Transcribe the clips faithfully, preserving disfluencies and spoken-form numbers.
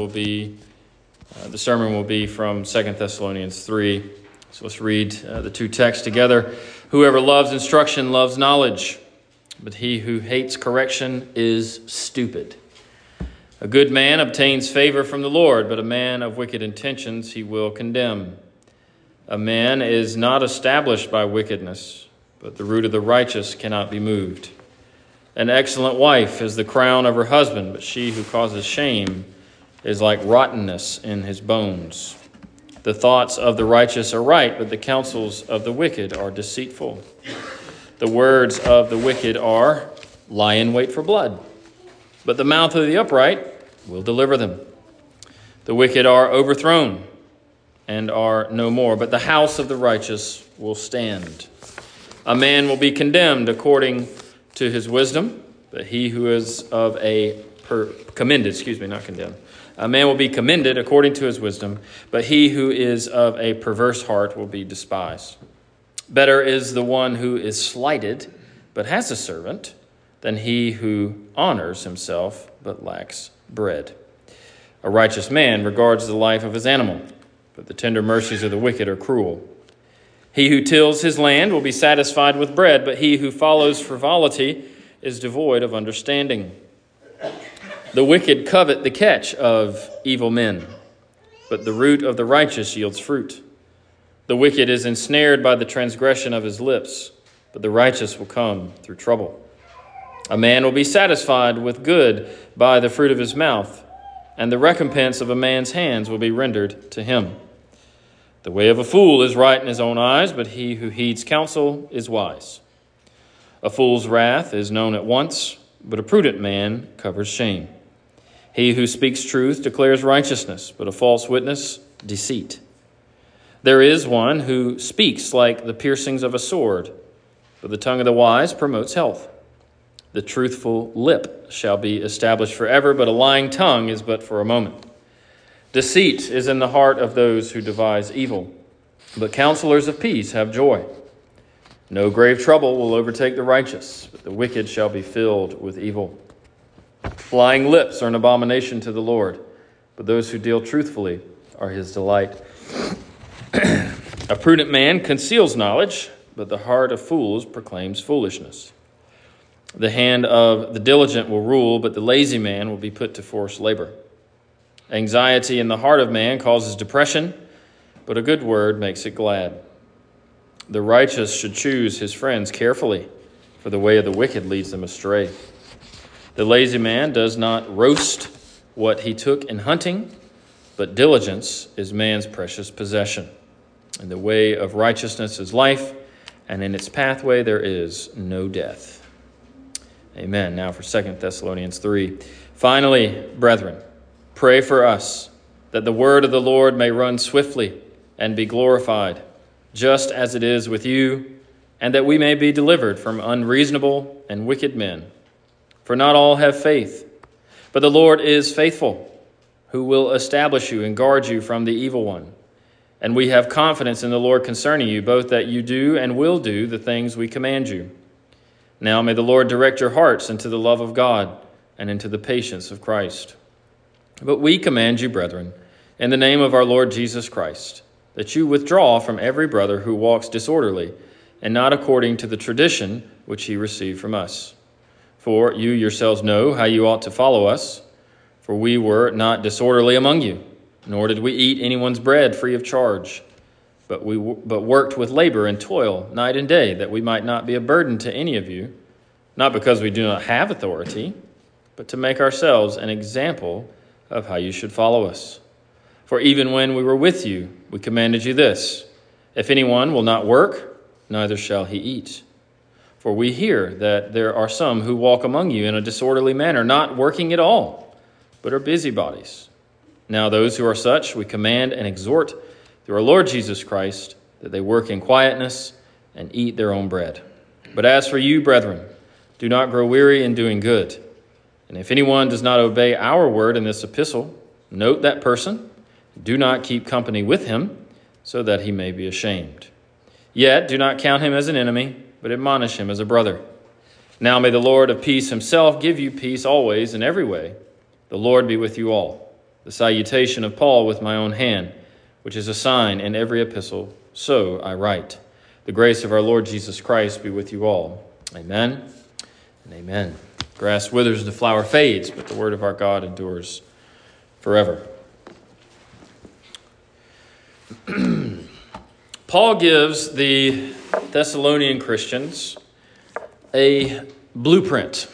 Will be uh, the sermon will be from Second Thessalonians three. So let's read uh, the two texts together. Whoever loves instruction loves knowledge, but he who hates correction is stupid. A good man obtains favor from the Lord, but a man of wicked intentions he will condemn. A man is not established by wickedness, but the root of the righteous cannot be moved. An excellent wife is the crown of her husband, but she who causes shame is like rottenness in his bones. The thoughts of the righteous are right, but the counsels of the wicked are deceitful. The words of the wicked are, lie in wait for blood, but the mouth of the upright will deliver them. The wicked are overthrown and are no more, but the house of the righteous will stand. A man will be condemned according to his wisdom, but he who is of a per, commended, excuse me, not condemned. A man will be commended according to his wisdom, but he who is of a perverse heart will be despised. Better is the one who is slighted, but has a servant, than he who honors himself, but lacks bread. A righteous man regards the life of his animal, but the tender mercies of the wicked are cruel. He who tills his land will be satisfied with bread, but he who follows frivolity is devoid of understanding. The wicked covet the catch of evil men, but the root of the righteous yields fruit. The wicked is ensnared by the transgression of his lips, but the righteous will come through trouble. A man will be satisfied with good by the fruit of his mouth, and the recompense of a man's hands will be rendered to him. The way of a fool is right in his own eyes, but he who heeds counsel is wise. A fool's wrath is known at once, but a prudent man covers shame. He who speaks truth declares righteousness, but a false witness, deceit. There is one who speaks like the piercings of a sword, but the tongue of the wise promotes health. The truthful lip shall be established forever, but a lying tongue is but for a moment. Deceit is in the heart of those who devise evil, but counselors of peace have joy. No grave trouble will overtake the righteous, but the wicked shall be filled with evil. Lying lips are an abomination to the Lord, but those who deal truthfully are his delight. A prudent man conceals knowledge, but the heart of fools proclaims foolishness. The hand of the diligent will rule, but the lazy man will be put to forced labor. Anxiety in the heart of man causes depression, but a good word makes it glad. The righteous should choose his friends carefully, for the way of the wicked leads them astray. The lazy man does not roast what he took in hunting, but diligence is man's precious possession. And the way of righteousness is life, and in its pathway there is no death. Amen. Now for Second Thessalonians three. Finally, brethren, pray for us, that the word of the Lord may run swiftly and be glorified, just as it is with you, and that we may be delivered from unreasonable and wicked men. For not all have faith, but the Lord is faithful, who will establish you and guard you from the evil one. And we have confidence in the Lord concerning you, both that you do and will do the things we command you. Now may the Lord direct your hearts into the love of God and into the patience of Christ. But we command you, brethren, in the name of our Lord Jesus Christ, that you withdraw from every brother who walks disorderly and not according to the tradition which he received from us. For you yourselves know how you ought to follow us, for we were not disorderly among you, nor did we eat anyone's bread free of charge, but we but worked with labor and toil night and day, that we might not be a burden to any of you, not because we do not have authority, but to make ourselves an example of how you should follow us. For even when we were with you, we commanded you this: if anyone will not work, neither shall he eat. For we hear that there are some who walk among you in a disorderly manner, not working at all, but are busybodies. Now those who are such we command and exhort through our Lord Jesus Christ, that they work in quietness and eat their own bread. But as for you, brethren, do not grow weary in doing good. And if anyone does not obey our word in this epistle, note that person. Do not keep company with him, so that he may be ashamed. Yet do not count him as an enemy, but admonish him as a brother. Now may the Lord of peace himself give you peace always in every way. The Lord be with you all. the salutation of Paul with my own hand, which is a sign in every epistle. So I write. The grace of our Lord Jesus Christ be with you all. Amen and amen. The grass withers, the flower fades, but the word of our God endures forever. Paul gives the Thessalonian Christians a blueprint.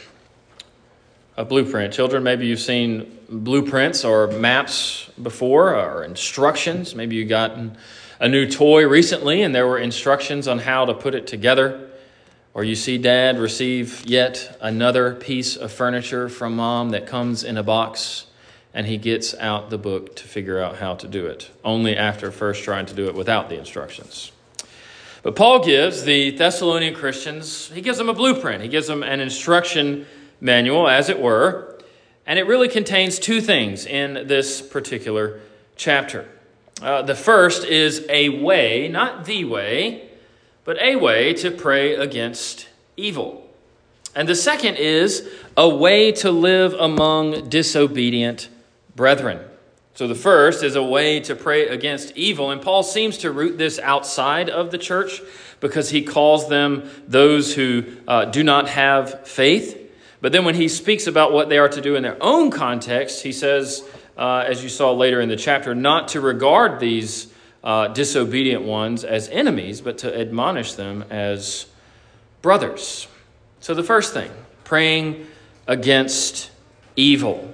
A blueprint. Children, maybe you've seen blueprints or maps before, or instructions. Maybe you've gotten a new toy recently and there were instructions on how to put it together. Or you see Dad receive yet another piece of furniture from Mom that comes in a box, and he gets out the book to figure out how to do it, only after first trying to do it without the instructions. But Paul gives the Thessalonian Christians, he gives them a blueprint. He gives them an instruction manual, as it were, and it really contains two things in this particular chapter. Uh, the first is a way, not the way, but a way to pray against evil. And the second is a way to live among disobedient brethren. So the first is a way to pray against evil. And Paul seems to root this outside of the church because he calls them those who uh, do not have faith. But then when he speaks about what they are to do in their own context, he says, uh, as you saw later in the chapter, not to regard these uh, disobedient ones as enemies, but to admonish them as brothers. So the first thing, praying against evil.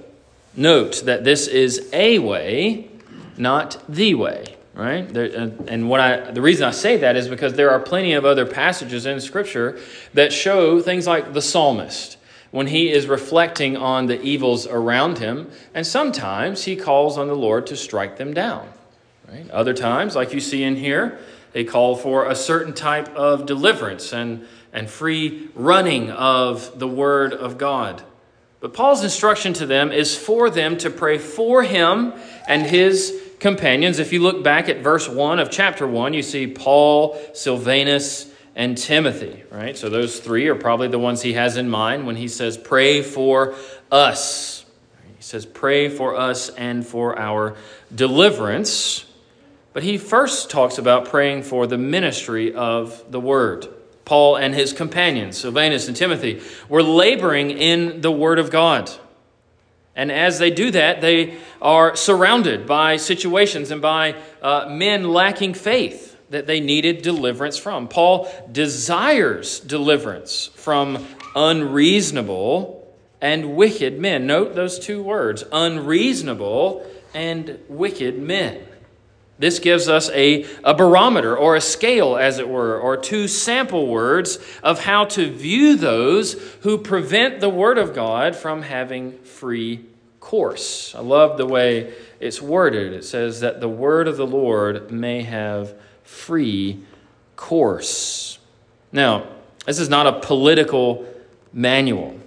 Note that this is a way, not the way, right? There, and what I the reason I say that is because there are plenty of other passages in Scripture that show things like the psalmist, when he is reflecting on the evils around him, and sometimes he calls on the Lord to strike them down, right? Other times, like you see in here, they call for a certain type of deliverance and, and free running of the Word of God. But Paul's instruction to them is for them to pray for him and his companions. If you look back at verse one of chapter one, you see Paul, Silvanus, and Timothy, right? So those three are probably the ones he has in mind when he says, pray for us. He says, pray for us and for our deliverance. But he first talks about praying for the ministry of the word. Paul and his companions, Silvanus and Timothy, were laboring in the Word of God. And as they do that, they are surrounded by situations and by uh, men lacking faith that they needed deliverance from. Paul desires deliverance from unreasonable and wicked men. Note those two words, unreasonable and wicked men. This gives us a, a barometer or a scale, as it were, or two sample words of how to view those who prevent the Word of God from having free course. I love the way it's worded. It says that the Word of the Lord may have free course. Now, this is not a political manual,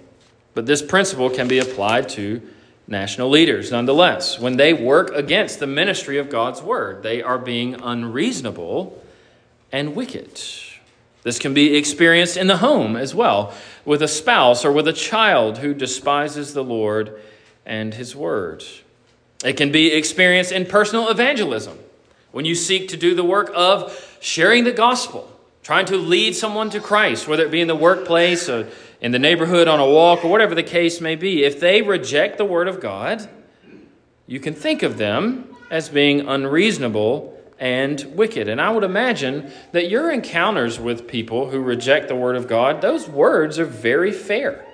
but this principle can be applied to national leaders, nonetheless. When they work against the ministry of God's word, they are being unreasonable and wicked. This can be experienced in the home as well, with a spouse or with a child who despises the Lord and his word. It can be experienced in personal evangelism, when you seek to do the work of sharing the gospel, trying to lead someone to Christ, whether it be in the workplace or in the neighborhood, on a walk, or whatever the case may be. If they reject the word of God, you can think of them as being unreasonable and wicked. And I would imagine that your encounters with people who reject the word of God, those words are very fair,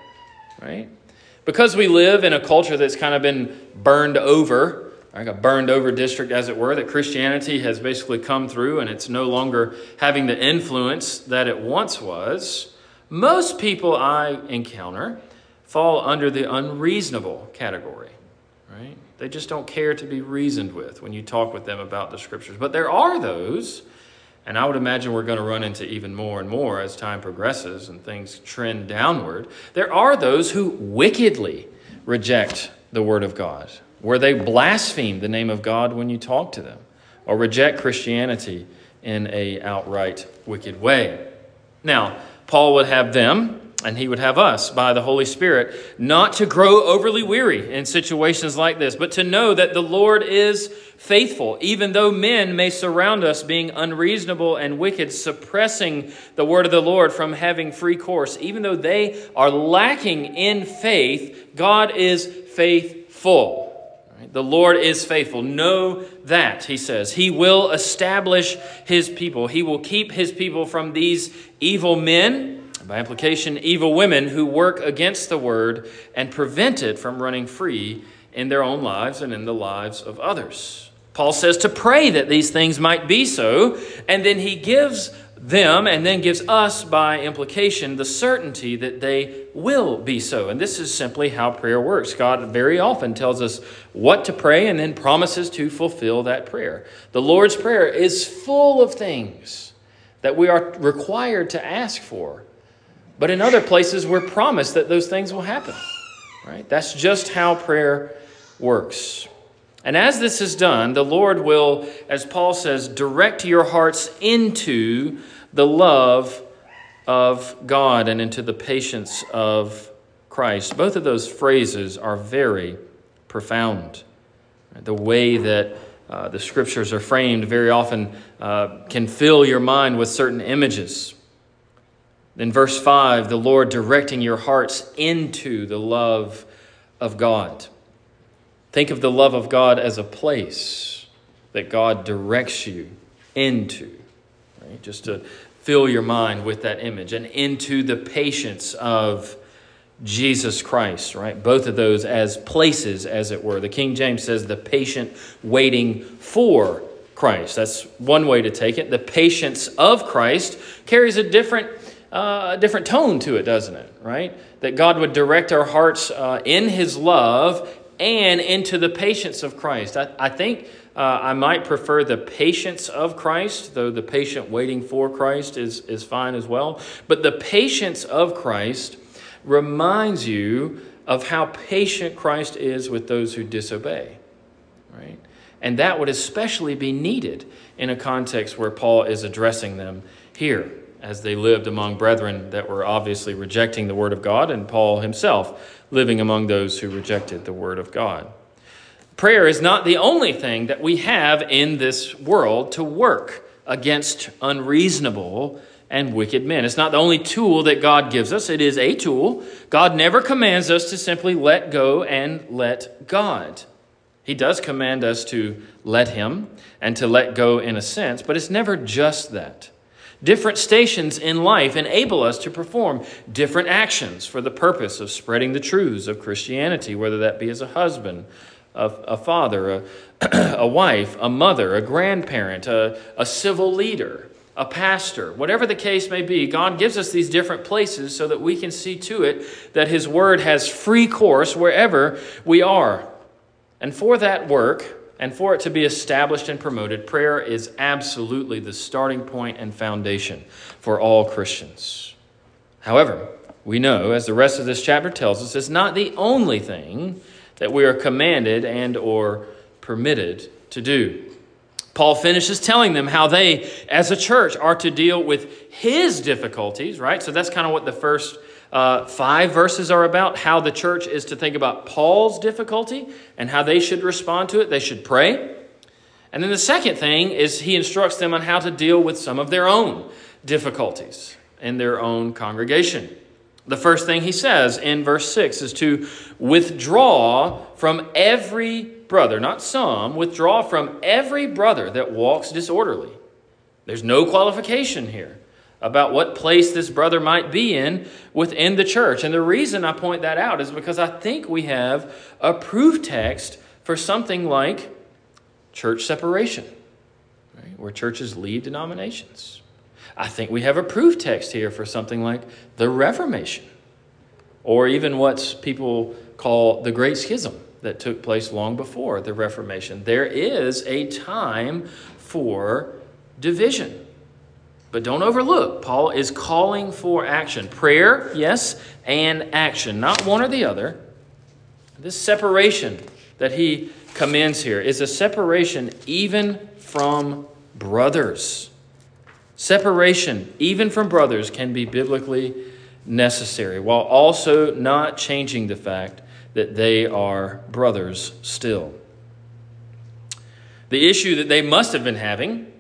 right? Because we live in a culture that's kind of been burned over, like a burned over district, as it were, that Christianity has basically come through and it's no longer having the influence that it once was. Most people I encounter fall under the unreasonable category, right? They just don't care to be reasoned with when you talk with them about the scriptures. But there are those, and I would imagine we're going to run into even more and more as time progresses and things trend downward. There are those who wickedly reject the word of God, where they blaspheme the name of God when you talk to them, or reject Christianity in an outright wicked way. Now, Paul would have them And he would have us, by the Holy Spirit, not to grow overly weary in situations like this, but to know that the Lord is faithful, even though men may surround us being unreasonable and wicked, suppressing the word of the Lord from having free course. Even though they are lacking in faith, God is faithful. The Lord is faithful. Know that, he says. He will establish his people. He will keep his people from these evil men, by implication, evil women, who work against the word and prevent it from running free in their own lives and in the lives of others. Paul says to pray that these things might be so, and then he gives them and then gives us, by implication, the certainty that they will be so. And this is simply how prayer works. God very often tells us what to pray and then promises to fulfill that prayer. The Lord's Prayer is full of things that we are required to ask for. But in other places, we're promised that those things will happen, right? That's just how prayer works. And as this is done, the Lord will, as Paul says, direct your hearts into the love of God and into the patience of Christ. Both of those phrases are very profound. The way that uh, the scriptures are framed very often uh, can fill your mind with certain images. In verse five, the Lord directing your hearts into the love of God. Think of the love of God as a place that God directs you into, right? Just to fill your mind with that image, and into the patience of Jesus Christ, right? Both of those as places, as it were. The King James says the patient waiting for Christ. That's one way to take it. The patience of Christ carries a different Uh, a different tone to it, doesn't it, right? That God would direct our hearts uh, in his love and into the patience of Christ. I, I think uh, I might prefer the patience of Christ, though the patient waiting for Christ is, is fine as well. But the patience of Christ reminds you of how patient Christ is with those who disobey, right? And that would especially be needed in a context where Paul is addressing them here, as they lived among brethren that were obviously rejecting the word of God, and Paul himself living among those who rejected the word of God. Prayer is not the only thing that we have in this world to work against unreasonable and wicked men. It's not the only tool that God gives us. It is a tool. God never commands us to simply let go and let God. He does command us to let him and to let go in a sense, but it's never just that. Different stations in life enable us to perform different actions for the purpose of spreading the truths of Christianity, whether that be as a husband, a, a father, a, a wife, a mother, a grandparent, a, a civil leader, a pastor. Whatever the case may be, God gives us these different places so that we can see to it that his word has free course wherever we are. And for that work, and for it to be established and promoted, prayer is absolutely the starting point and foundation for all Christians. However, we know, as the rest of this chapter tells us, it's not the only thing that we are commanded and or permitted to do. Paul finishes telling them how they, as a church, are to deal with his difficulties, right? So that's kind of what the first Uh, five verses are about, how the church is to think about Paul's difficulty and how they should respond to it. They should pray. And then the second thing is he instructs them on how to deal with some of their own difficulties in their own congregation. The first thing he says in verse six is to withdraw from every brother, not some, withdraw from every brother that walks disorderly. There's no qualification here about what place this brother might be in within the church. And the reason I point that out is because I think we have a proof text for something like church separation, right, where churches leave denominations. I think we have a proof text here for something like the Reformation, or even what people call the Great Schism that took place long before the Reformation. There is a time for division. But don't overlook, Paul is calling for action. Prayer, yes, and action. Not one or the other. This separation that he commends here is a separation even from brothers. Separation even from brothers can be biblically necessary, while also not changing the fact that they are brothers still. The issue that they must have been having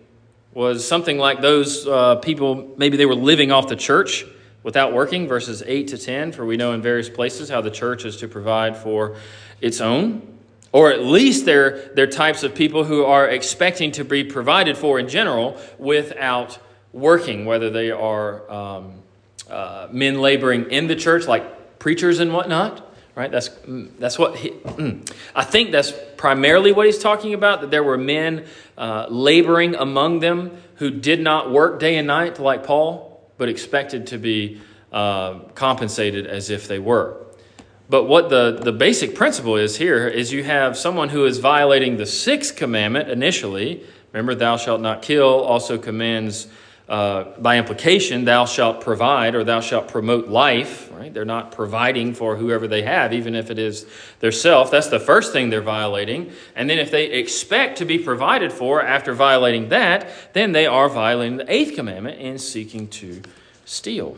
was something like those uh, people, maybe they were living off the church without working, verses eight to ten, for we know in various places how the church is to provide for its own. Or at least they're, they're types of people who are expecting to be provided for in general without working, whether they are um, uh, men laboring in the church, like preachers and whatnot. Right? That's that's what he, I think that's primarily what he's talking about, that there were men uh, laboring among them who did not work day and night like Paul, but expected to be uh, compensated as if they were. But what the, the basic principle is here is you have someone who is violating the sixth commandment initially. Remember, thou shalt not kill also commands uh, by implication, thou shalt provide or thou shalt promote life. Right? They're not providing for whoever they have, even if it is their self. That's the first thing they're violating. And then if they expect to be provided for after violating that, then they are violating the eighth commandment in seeking to steal.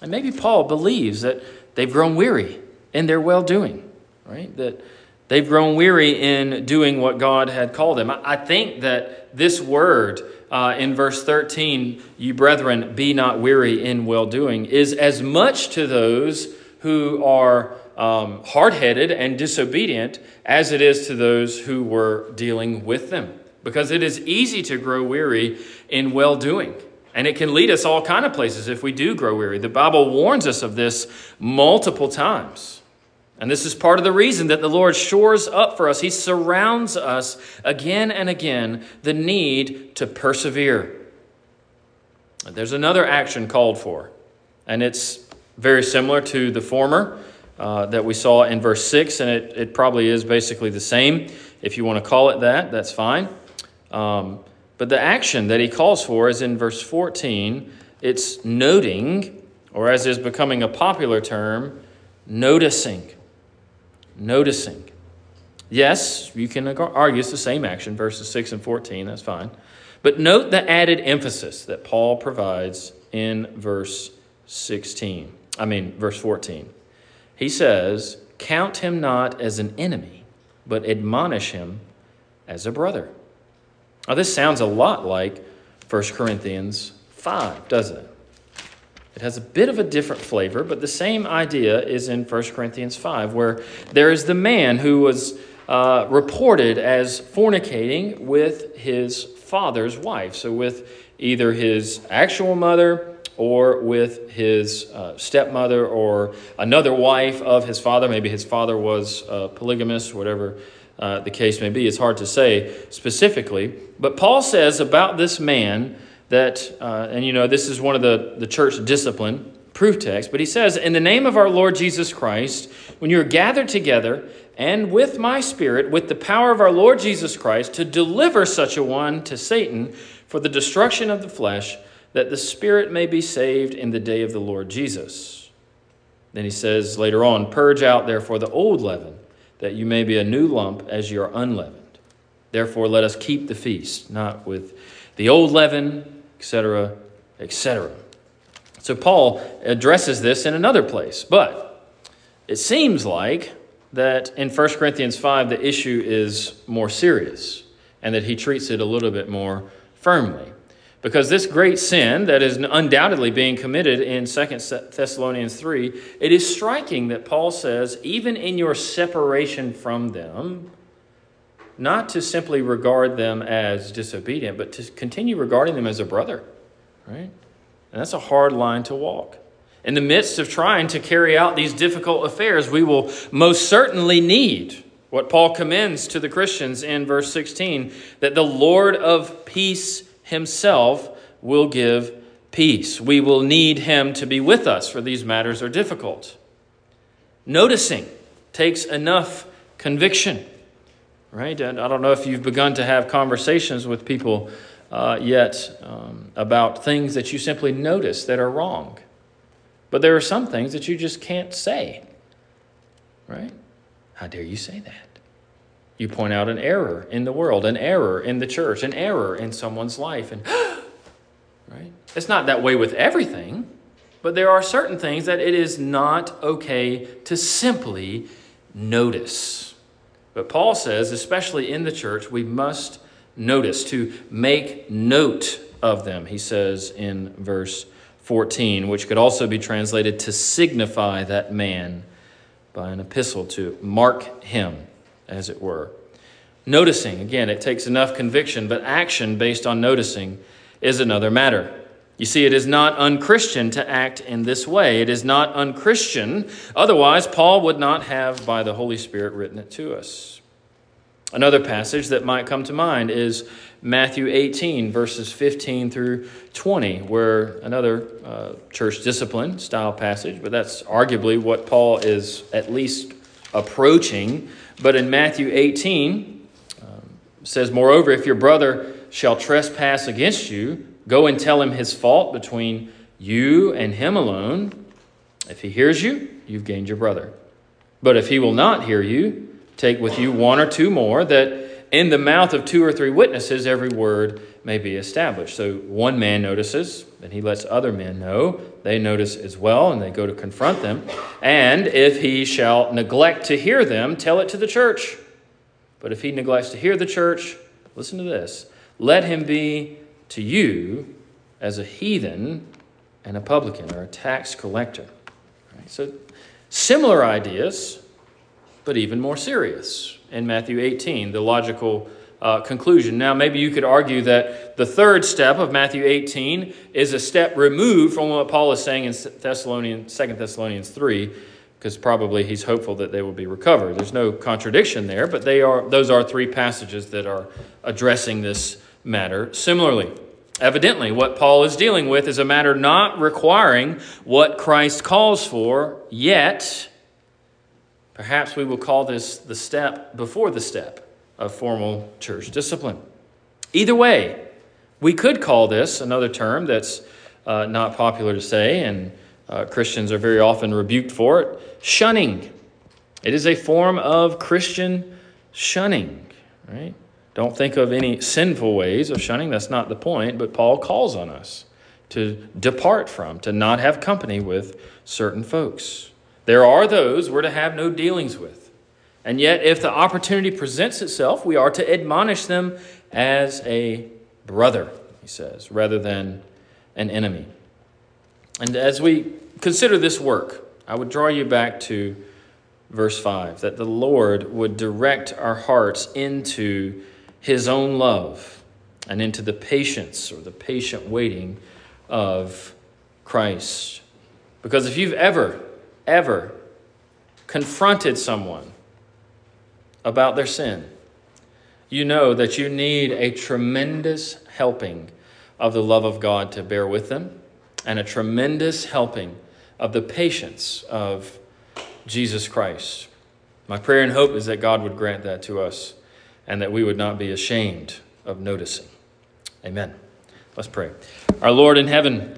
And maybe Paul believes that they've grown weary in their well-doing, right? That they've grown weary in doing what God had called them. I think that this word uh, in verse thirteen, you brethren, be not weary in well-doing, is as much to those who are um, hard-headed and disobedient as it is to those who were dealing with them. Because it is easy to grow weary in well-doing. And it can lead us all kind of places if we do grow weary. The Bible warns us of this multiple times. And this is part of the reason that the Lord shores up for us. He surrounds us again and again the need to persevere. There's another action called for, and it's very similar to the former uh, that we saw in verse six, and it, it probably is basically the same. If you want to call it that, that's fine. Um But the action that he calls for is in verse fourteen. It's noting, or as is becoming a popular term, noticing. Noticing. Yes, you can argue it's the same action, verses six and fourteen, that's fine. But note the added emphasis that Paul provides in verse sixteen. I mean, verse fourteen. He says, count him not as an enemy, but admonish him as a brother. Now, this sounds a lot like First Corinthians five, doesn't it? It has a bit of a different flavor, but the same idea is in First Corinthians five, where there is the man who was uh, reported as fornicating with his father's wife, so with either his actual mother or with his uh, stepmother or another wife of his father. Maybe his father was uh, polygamous, whatever Uh, the case may be. It's hard to say specifically. But Paul says about this man that, uh, and you know, this is one of the, the church discipline proof texts, but he says, in the name of our Lord Jesus Christ, when you are gathered together and with my spirit, with the power of our Lord Jesus Christ, to deliver such a one to Satan for the destruction of the flesh, that the spirit may be saved in the day of the Lord Jesus. Then he says later on, purge out therefore the old leaven, that you may be a new lump as you are unleavened. Therefore, let us keep the feast, not with the old leaven, et cetera, et cetera. So Paul addresses this in another place, but it seems like that in First Corinthians five, the issue is more serious and that he treats it a little bit more firmly. Because this great sin that is undoubtedly being committed in Second Thessalonians three, it is striking that Paul says, even in your separation from them, not to simply regard them as disobedient, but to continue regarding them as a brother, right? And that's a hard line to walk. In the midst of trying to carry out these difficult affairs, we will most certainly need what Paul commends to the Christians in verse sixteen, that the Lord of peace himself will give peace. We will need him to be with us, for these matters are difficult. Noticing takes enough conviction, right? And I don't know if you've begun to have conversations with people uh, yet um, about things that you simply notice that are wrong. But there are some things that you just can't say, right? How dare you say that? You point out an error in the world, an error in the church, an error in someone's life. And right? It's not that way with everything, But there are certain things that it is not okay to simply notice. But Paul says, especially in the church, we must notice, to make note of them. He says in verse fourteen, which could also be translated to signify that man by an epistle, to mark him, as it were. Noticing, again, it takes enough conviction, but action based on noticing is another matter. You see, it is not unchristian to act in this way. It is not unchristian. Otherwise, Paul would not have, by the Holy Spirit, written it to us. Another passage that might come to mind is Matthew eighteen, verses fifteen through twenty, where another uh, church discipline style passage, but that's arguably what Paul is at least approaching. But in Matthew eighteen, um, says, "Moreover, if your brother shall trespass against you, go and tell him his fault between you and him alone. If he hears you, you've gained your brother. But if he will not hear you, take with you one or two more, that in the mouth of two or three witnesses every word may be established." So one man notices, and he lets other men know. They notice as well, and they go to confront them. "And if he shall neglect to hear them, tell it to the church. But if he neglects to hear the church," listen to this, "let him be to you as a heathen and a publican," or a tax collector. Right? So similar ideas, but even more serious in Matthew eighteen, the logical uh, conclusion. Now, maybe you could argue that the third step of Matthew eighteen is a step removed from what Paul is saying in Thessalonians, Second Thessalonians three, because probably he's hopeful that they will be recovered. There's no contradiction there, but they are those are three passages that are addressing this matter similarly. Evidently, what Paul is dealing with is a matter not requiring what Christ calls for, yet perhaps we will call this the step before the step of formal church discipline. Either way, we could call this, another term that's uh, not popular to say, and uh, Christians are very often rebuked for it, shunning. It is a form of Christian shunning, right? Don't think of any sinful ways of shunning. That's not the point. But Paul calls on us to depart from, to not have company with certain folks. There are those we're to have no dealings with. And yet, if the opportunity presents itself, we are to admonish them as a brother, he says, rather than an enemy. And as we consider this work, I would draw you back to verse five, that the Lord would direct our hearts into his own love and into the patience or the patient waiting of Christ. Because if you've ever, ever confronted someone about their sin, you know that you need a tremendous helping of the love of God to bear with them and a tremendous helping of the patience of Jesus Christ. My prayer and hope is that God would grant that to us, and that we would not be ashamed of noticing. Amen. Let's pray. Our Lord in heaven,